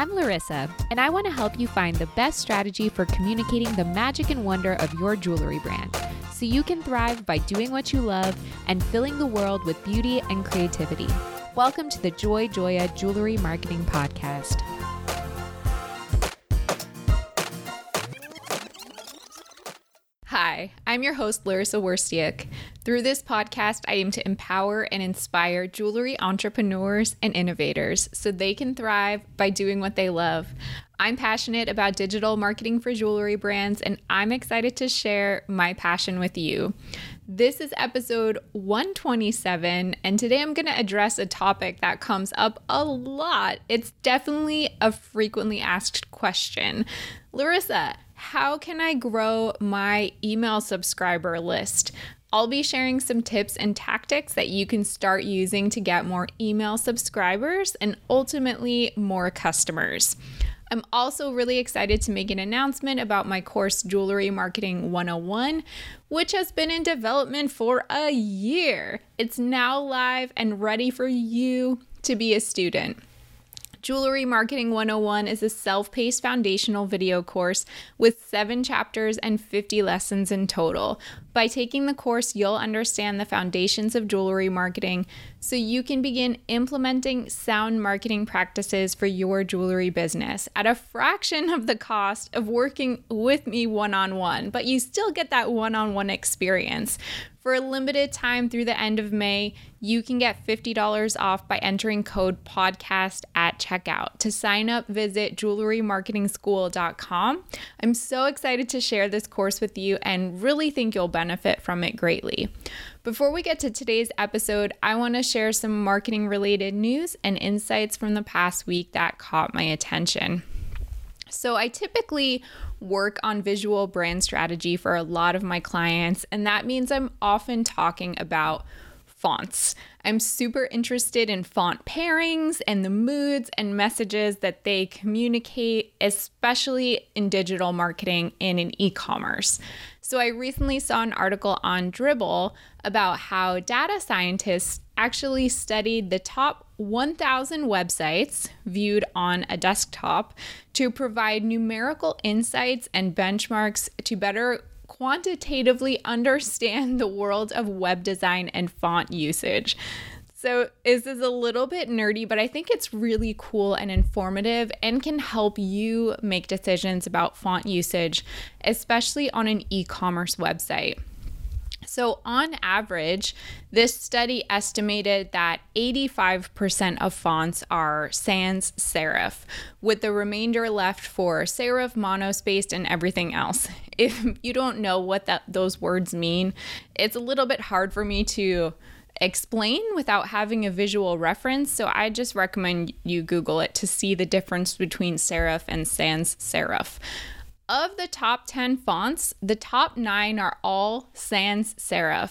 I'm Larissa, and I want to help you find the best strategy for communicating the magic and wonder of your jewelry brand, so you can thrive by doing what you love and filling the world with beauty and creativity. Welcome to the Joy Joya Jewelry Marketing Podcast. Hi, I'm your host, Larissa Wurstiak. Through this podcast, I aim to empower and inspire jewelry entrepreneurs and innovators so they can thrive by doing what they love. I'm passionate about digital marketing for jewelry brands, and I'm excited to share my passion with you. This is episode 127, and today I'm going to address a topic that comes up a lot. It's definitely a frequently asked question. Larissa, how can I grow my email subscriber list? I'll be sharing some tips and tactics that you can start using to get more email subscribers and ultimately more customers. I'm also really excited to make an announcement about my course, Jewelry Marketing 101, which has been in development for a year. It's now live and ready for you to be a student. Jewelry Marketing 101 is a self-paced foundational video course with 7 chapters and 50 lessons in total. By taking the course, you'll understand the foundations of jewelry marketing so you can begin implementing sound marketing practices for your jewelry business at a fraction of the cost of working with me one-on-one, but you still get that one-on-one experience. For a limited time through the end of May, you can get $50 off by entering code PODCAST at checkout. To sign up, visit JewelryMarketingSchool.com. I'm so excited to share this course with you and really think you'll benefit from it greatly. Before we get to today's episode, I want to share some marketing-related news and insights from the past week that caught my attention. So I typically work on visual brand strategy for a lot of my clients, and that means I'm often talking about fonts. I'm super interested in font pairings and the moods and messages that they communicate, especially in digital marketing and in e-commerce. So I recently saw an article on Dribbble about how data scientists actually studied the top 1,000 websites viewed on a desktop to provide numerical insights and benchmarks to better quantitatively understand the world of web design and font usage. So this is a little bit nerdy, but I think it's really cool and informative and can help you make decisions about font usage, especially on an e-commerce website. So on average, this study estimated that 85% of fonts are sans serif, with the remainder left for serif, monospaced, and everything else. If you don't know what those words mean, it's a little bit hard for me to explain without having a visual reference, so I just recommend you Google it to see the difference between serif and sans serif. Of the top 10 fonts, the top 9 are all sans serif.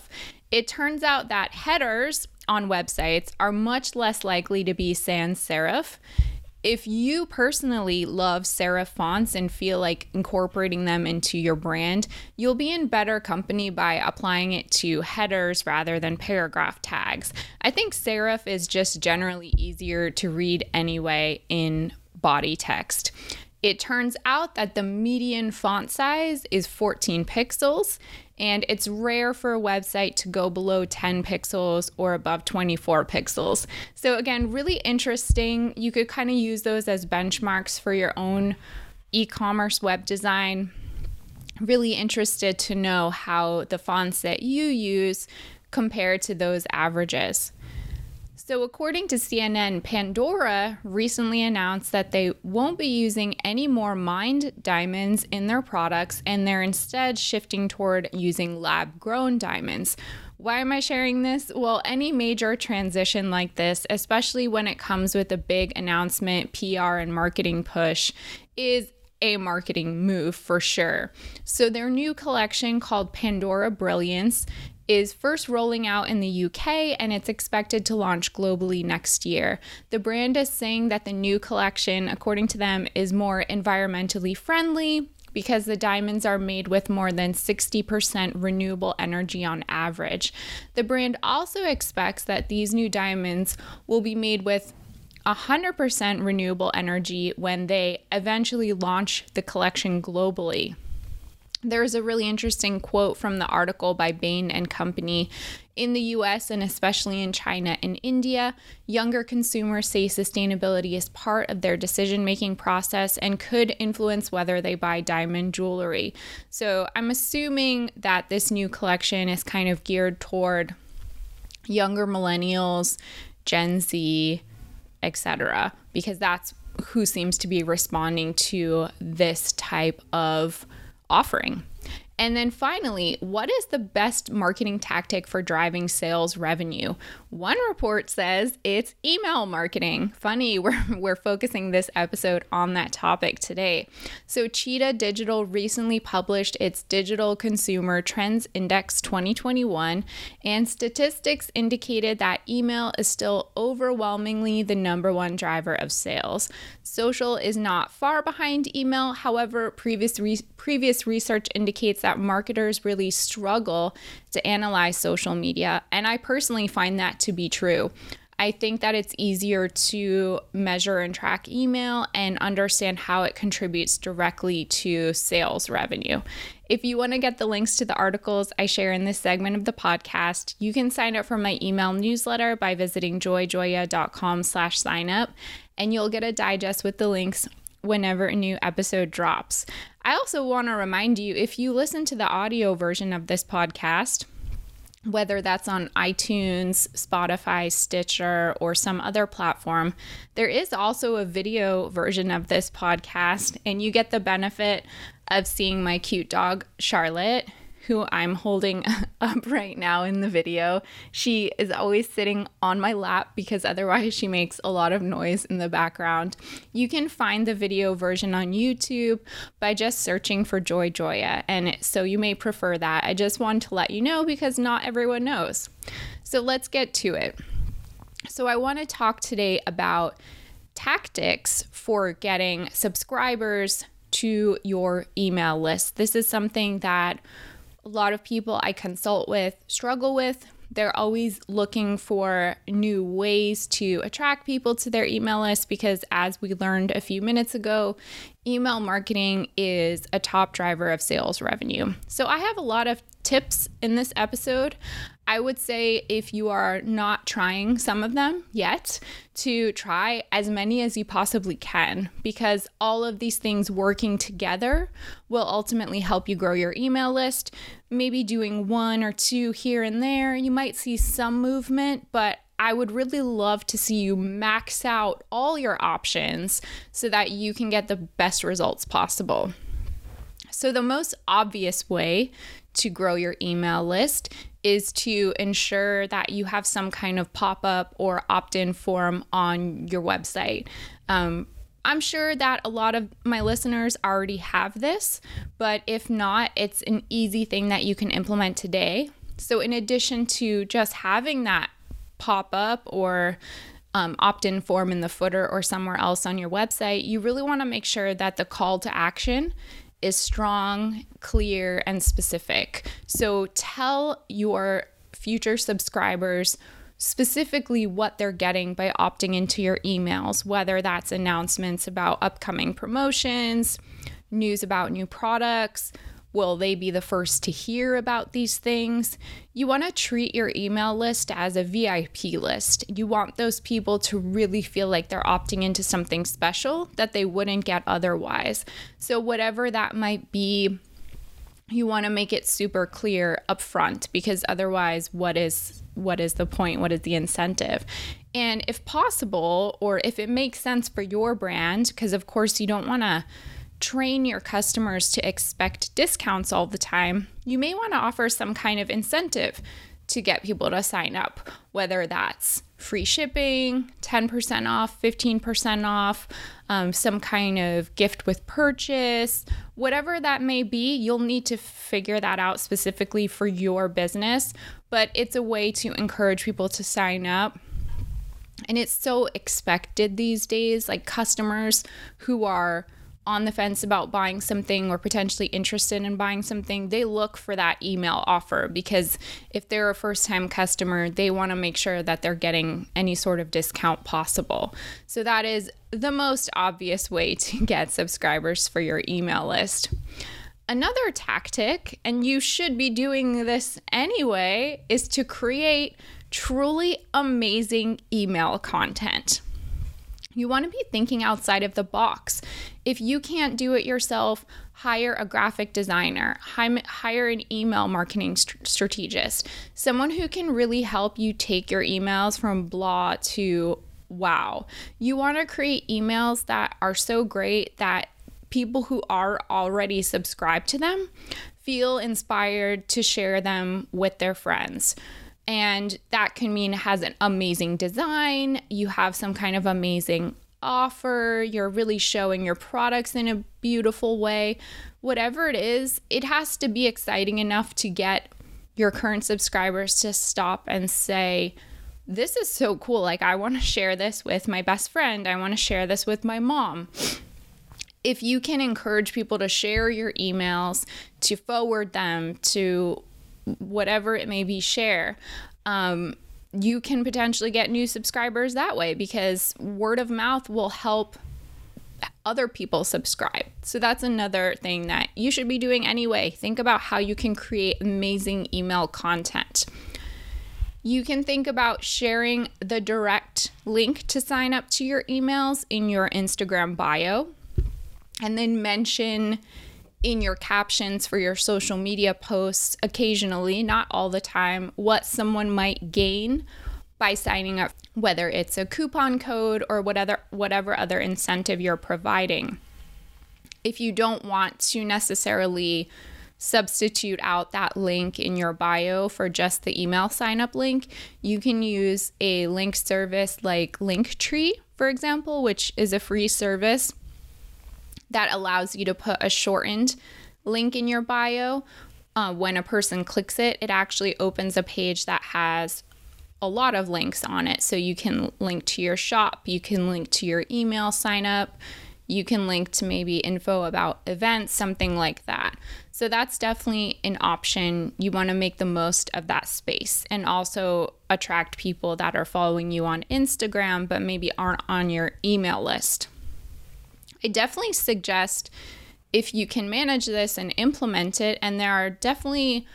It turns out that headers on websites are much less likely to be sans serif. If you personally love serif fonts and feel like incorporating them into your brand, you'll be in better company by applying it to headers rather than paragraph tags. I think serif is just generally easier to read anyway in body text. It turns out that the median font size is 14 pixels, and it's rare for a website to go below 10 pixels or above 24 pixels. So again, really interesting. You could kind of use those as benchmarks for your own e-commerce web design. Really interested to know how the fonts that you use compare to those averages. So according to CNN, Pandora recently announced that they won't be using any more mined diamonds in their products, and they're instead shifting toward using lab-grown diamonds. Why am I sharing this? Well, any major transition like this, especially when it comes with a big announcement, PR, and marketing push, is a marketing move for sure. So their new collection called Pandora Brilliance is first rolling out in the UK, and it's expected to launch globally next year. The brand is saying that the new collection, according to them, is more environmentally friendly because the diamonds are made with more than 60% renewable energy on average. The brand also expects that these new diamonds will be made with 100% renewable energy when they eventually launch the collection globally. There's a really interesting quote from the article by Bain and Company. In the US and especially in China and India, younger consumers say sustainability is part of their decision-making process and could influence whether they buy diamond jewelry. So I'm assuming that this new collection is kind of geared toward younger millennials, Gen Z, etc., because that's who seems to be responding to this type of offering. And then finally, what is the best marketing tactic for driving sales revenue? One report says it's email marketing. Funny, we're focusing this episode on that topic today. So Cheetah Digital recently published its Digital Consumer Trends Index 2021, and statistics indicated that email is still overwhelmingly the number one driver of sales. Social is not far behind email. However, previous research indicates that marketers really struggle to analyze social media, and I personally find that to be true. I think that it's easier to measure and track email and understand how it contributes directly to sales revenue. If you want to get the links to the articles I share in this segment of the podcast, you can sign up for my email newsletter by visiting joyjoya.com/signup, and you'll get a digest with the links whenever a new episode drops. I also want to remind you, if you listen to the audio version of this podcast, whether that's on iTunes, Spotify, Stitcher, or some other platform, there is also a video version of this podcast, and you get the benefit of seeing my cute dog, Charlotte, who I'm holding up right now in the video. She is always sitting on my lap because otherwise she makes a lot of noise in the background. You can find the video version on YouTube by just searching for Joy Joya, and so you may prefer that. I just wanted to let you know because not everyone knows. So let's get to it. So I want to talk today about tactics for getting subscribers to your email list. This is something that a lot of people I consult with struggle with. They're always looking for new ways to attract people to their email list because, as we learned a few minutes ago, email marketing is a top driver of sales revenue. So I have a lot of tips in this episode. I would say, if you are not trying some of them yet, to try as many as you possibly can, because all of these things working together will ultimately help you grow your email list. Maybe doing one or two here and there, you might see some movement, but I would really love to see you max out all your options so that you can get the best results possible. So the most obvious way to grow your email list is to ensure that you have some kind of pop-up or opt-in form on your website. I'm sure that a lot of my listeners already have this, but if not, it's an easy thing that you can implement today. So in addition to just having that pop-up or opt-in form in the footer or somewhere else on your website, you really want to make sure that the call to action is strong, clear, and specific. So tell your future subscribers specifically what they're getting by opting into your emails, whether that's announcements about upcoming promotions, news about new products. Will they be the first to hear about these things? You want to treat your email list as a VIP list. You want those people to really feel like they're opting into something special that they wouldn't get otherwise. So whatever that might be, you want to make it super clear up front, because otherwise, what is the point? What is the incentive? And if possible, or if it makes sense for your brand, because of course you don't want to train your customers to expect discounts all the time, you may want to offer some kind of incentive to get people to sign up, whether that's free shipping, 10% off, 15% off, some kind of gift with purchase, whatever that may be. You'll need to figure that out specifically for your business, but it's a way to encourage people to sign up. And it's so expected these days, like customers who are on the fence about buying something or potentially interested in buying something, they look for that email offer, because if they're a first-time customer, they want to make sure that they're getting any sort of discount possible. So that is the most obvious way to get subscribers for your email list. Another tactic, and you should be doing this anyway, is to create truly amazing email content. You want to be thinking outside of the box. If you can't do it yourself, hire a graphic designer, hire an email marketing strategist, someone who can really help you take your emails from blah to wow. You want to create emails that are so great that people who are already subscribed to them feel inspired to share them with their friends. And that can mean it has an amazing design, you have some kind of amazing offer, you're really showing your products in a beautiful way. Whatever it is, it has to be exciting enough to get your current subscribers to stop and say, this is so cool. Like, I want to share this with my best friend. I want to share this with my mom. If you can encourage people to share your emails, to forward them, to whatever it may be, share, you can potentially get new subscribers that way, because word of mouth will help other people subscribe. So that's another thing that you should be doing anyway. Think about how you can create amazing email content. You can think about sharing the direct link to sign up to your emails in your Instagram bio, and then mention in your captions for your social media posts occasionally, not all the time, what someone might gain by signing up, whether it's a coupon code or whatever other incentive you're providing. If you don't want to necessarily substitute out that link in your bio for just the email sign up link, you can use a link service like Linktree, for example, which is a free service that allows you to put a shortened link in your bio. When a person clicks it, it actually opens a page that has a lot of links on it. So you can link to your shop, you can link to your email sign up, you can link to maybe info about events, something like that. So that's definitely an option. You want to make the most of that space and also attract people that are following you on Instagram but maybe aren't on your email list. I definitely suggest, if you can manage this and implement it, and there are definitely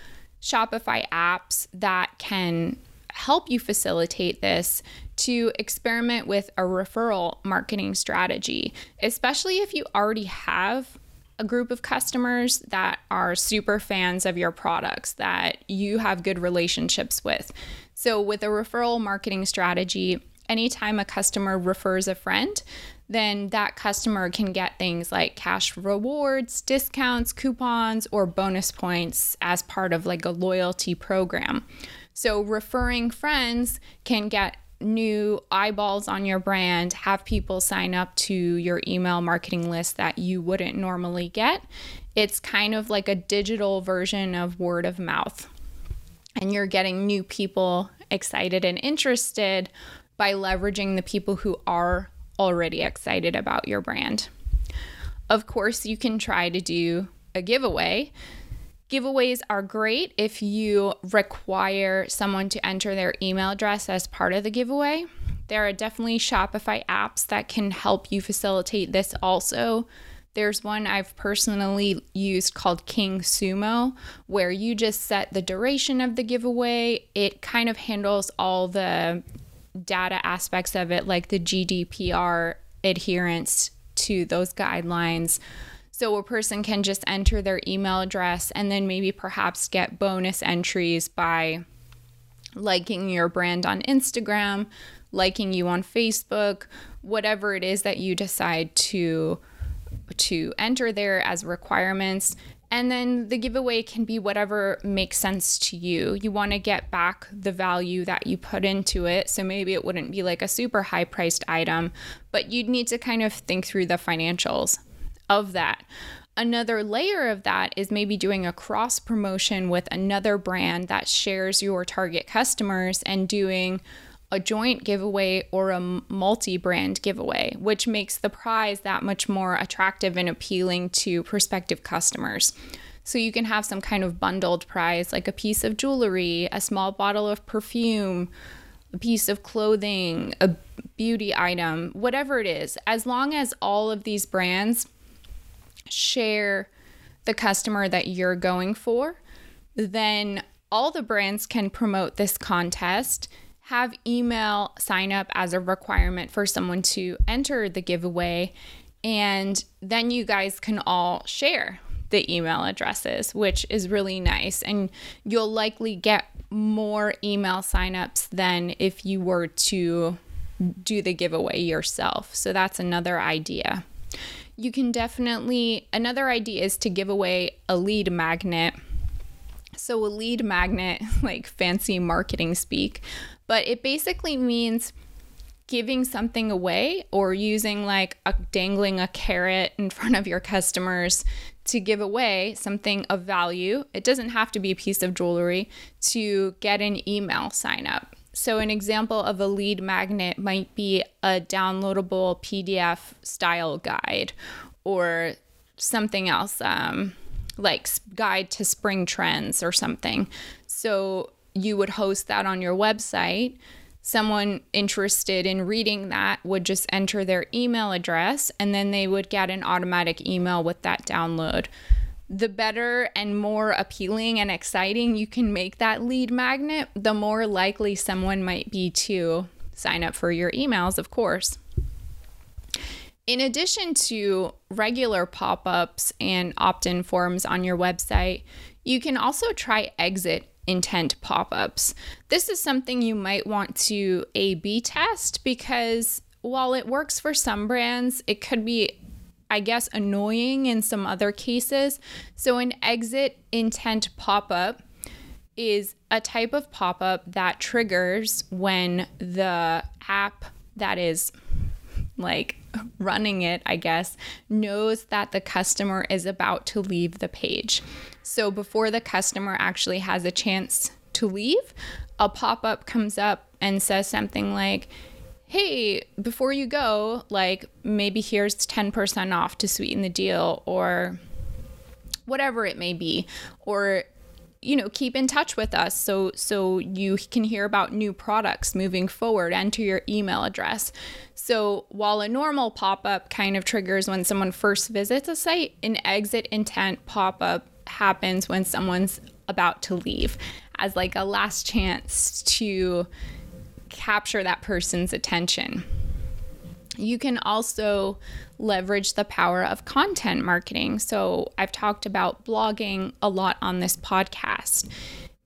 Shopify apps that can help you facilitate this, to experiment with a referral marketing strategy, especially if you already have a group of customers that are super fans of your products that you have good relationships with. So with a referral marketing strategy, anytime a customer refers a friend, then that customer can get things like cash rewards, discounts, coupons, or bonus points as part of like a loyalty program. So referring friends can get new eyeballs on your brand, have people sign up to your email marketing list that you wouldn't normally get. It's kind of like a digital version of word of mouth. And you're getting new people excited and interested by leveraging the people who are already excited about your brand. Of course, you can try to do a giveaway. Giveaways are great if you require someone to enter their email address as part of the giveaway. There are definitely Shopify apps that can help you facilitate this also. There's one I've personally used called King Sumo, where you just set the duration of the giveaway. It kind of handles all the data aspects of it, like the GDPR adherence to those guidelines. So a person can just enter their email address and then maybe perhaps get bonus entries by liking your brand on Instagram, liking you on Facebook, whatever it is that you decide to enter there as requirements. And then the giveaway can be whatever makes sense to you. You want to get back the value that you put into it. So maybe it wouldn't be like a super high priced item, but you'd need to kind of think through the financials of that. Another layer of that is maybe doing a cross promotion with another brand that shares your target customers and doing a joint giveaway or a multi-brand giveaway, which makes the prize that much more attractive and appealing to prospective customers. So you can have some kind of bundled prize, like a piece of jewelry, a small bottle of perfume, a piece of clothing, a beauty item, whatever it is, as long as all of these brands share the customer that you're going for, then all the brands can promote this contest, have email sign up as a requirement for someone to enter the giveaway, and then you guys can all share the email addresses, which is really nice. And you'll likely get more email signups than if you were to do the giveaway yourself. So that's another idea. You can definitely, another idea is to give away a lead magnet. So a lead magnet, like fancy marketing speak, but it basically means giving something away or using like dangling a carrot in front of your customers to give away something of value. It doesn't have to be a piece of jewelry to get an email sign up. So an example of a lead magnet might be a downloadable PDF style guide or something else, like guide to spring trends or something. So you would host that on your website. Someone interested in reading that would just enter their email address, and then they would get an automatic email with that download. The better and more appealing and exciting you can make that lead magnet, the more likely someone might be to sign up for your emails, of course. In addition to regular pop-ups and opt-in forms on your website, you can also try exit intent pop-ups. This is something you might want to A/B test because while it works for some brands, it could be, I guess, annoying in some other cases. So an exit intent pop-up is a type of pop-up that triggers when the app that is like running it, I guess, knows that the customer is about to leave the page. So before the customer actually has a chance to leave, a pop-up comes up and says something like, hey, before you go, like maybe here's 10% off to sweeten the deal or whatever it may be, or you know, keep in touch with us so you can hear about new products moving forward. Enter your email address. So while a normal pop-up kind of triggers when someone first visits a site, an exit intent pop-up happens when someone's about to leave as like a last chance to capture that person's attention. You can also leverage the power of content marketing. So I've talked about blogging a lot on this podcast.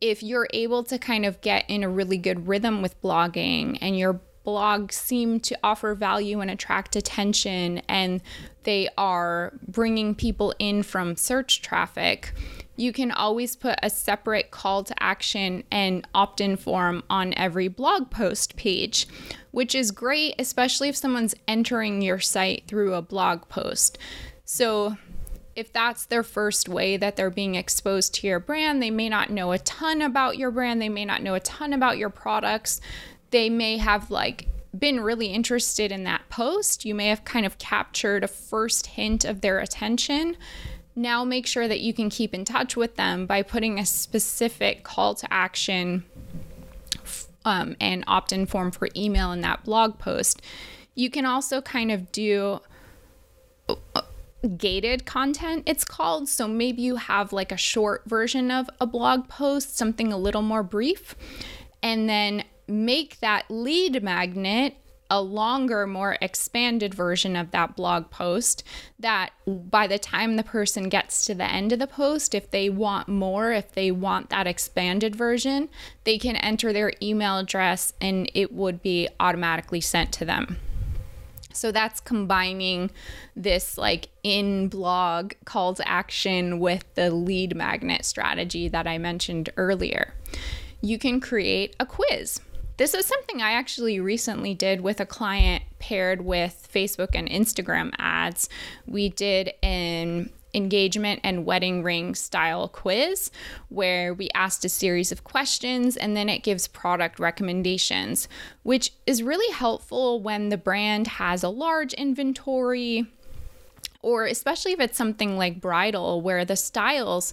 If you're able to kind of get in a really good rhythm with blogging and your blogs seem to offer value and attract attention and they are bringing people in from search traffic, you can always put a separate call to action and opt-in form on every blog post page, which is great, especially if someone's entering your site through a blog post. So if that's their first way that they're being exposed to your brand, they may not know a ton about your brand, they may not know a ton about your products, they may have like been really interested in that post, you may have kind of captured a first hint of their attention. Now make sure that you can keep in touch with them by putting a specific call to action and opt-in form for email in that blog post. You can also kind of do gated content, it's called. So maybe you have like a short version of a blog post, something a little more brief, and then make that lead magnet a longer, more expanded version of that blog post that by the time the person gets to the end of the post, if they want more, if they want that expanded version, they can enter their email address and it would be automatically sent to them. So that's combining this like in blog call to action with the lead magnet strategy that I mentioned earlier. You can create a quiz. This is something I actually recently did with a client paired with Facebook and Instagram ads. We did an engagement and wedding ring style quiz, where we asked a series of questions and then it gives product recommendations, which is really helpful when the brand has a large inventory, or especially if it's something like bridal where the styles,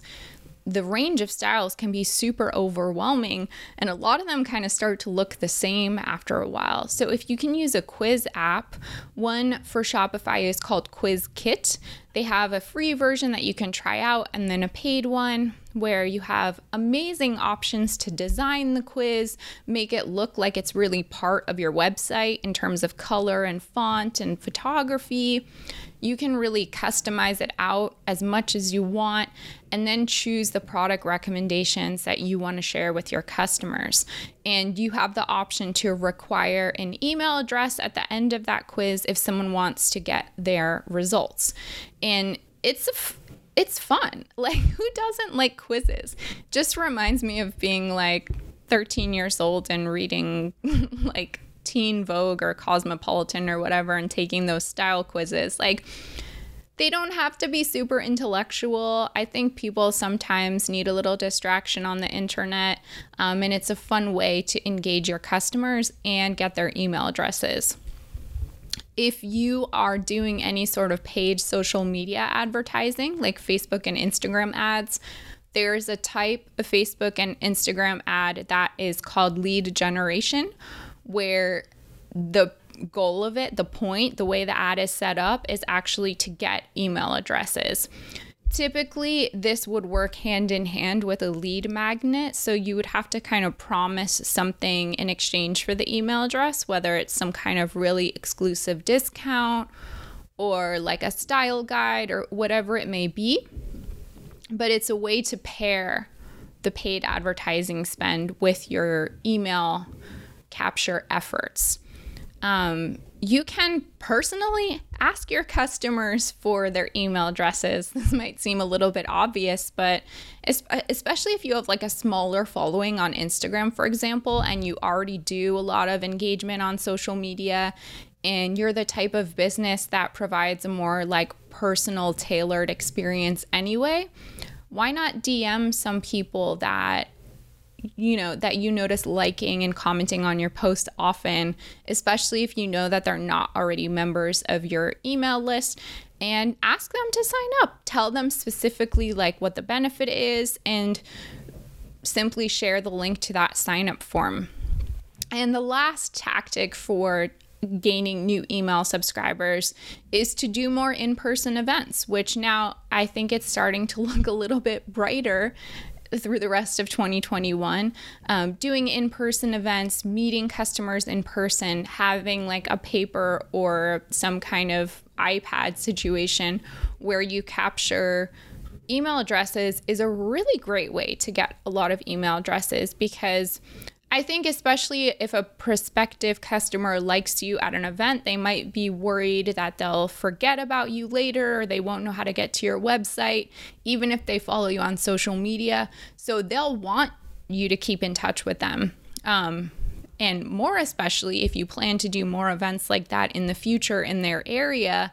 the range of styles can be super overwhelming and a lot of them kind of start to look the same after a while. So if you can use a quiz app, one for Shopify is called Quiz Kit. They have a free version that you can try out and then a paid one where you have amazing options to design the quiz, make it look like it's really part of your website in terms of color and font and photography. You can really customize it out as much as you want and then choose the product recommendations that you want to share with your customers. And you have the option to require an email address at the end of that quiz if someone wants to get their results. And it's fun. Like, who doesn't like quizzes? Just reminds me of being like 13 years old and reading like Teen Vogue or Cosmopolitan or whatever and taking those style quizzes. Like, they don't have to be super intellectual. I think people sometimes need a little distraction on the internet, and it's a fun way to engage your customers and get their email addresses. If you are doing any sort of paid social media advertising, like Facebook and Instagram ads, there's a type of Facebook and Instagram ad that is called lead generation, where the goal of it, the point, the way the ad is set up is actually to get email addresses. Typically, this would work hand in hand with a lead magnet. So you would have to kind of promise something in exchange for the email address, whether it's some kind of really exclusive discount or like a style guide or whatever it may be. But it's a way to pair the paid advertising spend with your email capture efforts. You can personally ask your customers for their email addresses. This might seem a little bit obvious, but especially if you have like a smaller following on Instagram, for example, and you already do a lot of engagement on social media and you're the type of business that provides a more like personal tailored experience anyway, why not DM some people that you know, that you notice liking and commenting on your post often, especially if you know that they're not already members of your email list, and ask them to sign up. Tell them specifically like what the benefit is and simply share the link to that sign up form. And the last tactic for gaining new email subscribers is to do more in-person events, which now I think it's starting to look a little bit brighter through the rest of 2021, doing in-person events, meeting customers in person, having like a paper or some kind of iPad situation where you capture email addresses is a really great way to get a lot of email addresses, because I think especially if a prospective customer likes you at an event, they might be worried that they'll forget about you later or they won't know how to get to your website, even if they follow you on social media. So they'll want you to keep in touch with them. And more especially if you plan to do more events like that in the future in their area,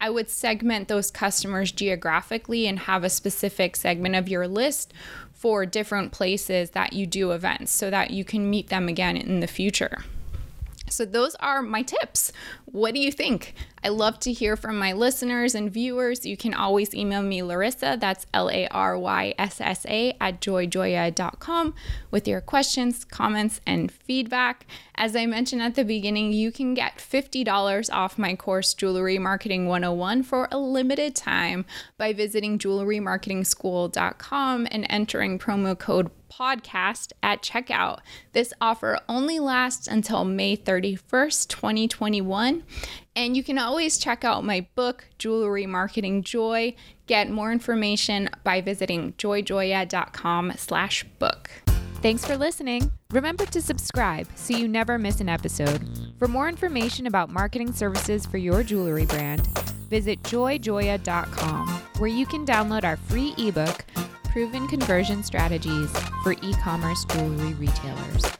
I would segment those customers geographically and have a specific segment of your list for different places that you do events so that you can meet them again in the future. So those are my tips. What do you think? I love to hear from my listeners and viewers. You can always email me, Larissa, that's LARYSSA at joyjoya.com with your questions, comments, and feedback. As I mentioned at the beginning, you can get $50 off my course, Jewelry Marketing 101, for a limited time by visiting JewelryMarketingSchool.com and entering promo code podcast at checkout. This offer only lasts until May 31st, 2021. And you can always check out my book, Jewelry Marketing Joy. Get more information by visiting joyjoya.com/book. Thanks for listening. Remember to subscribe so you never miss an episode. For more information about marketing services for your jewelry brand, visit joyjoya.com, where you can download our free ebook, Proven Conversion Strategies for E-commerce Jewelry Retailers.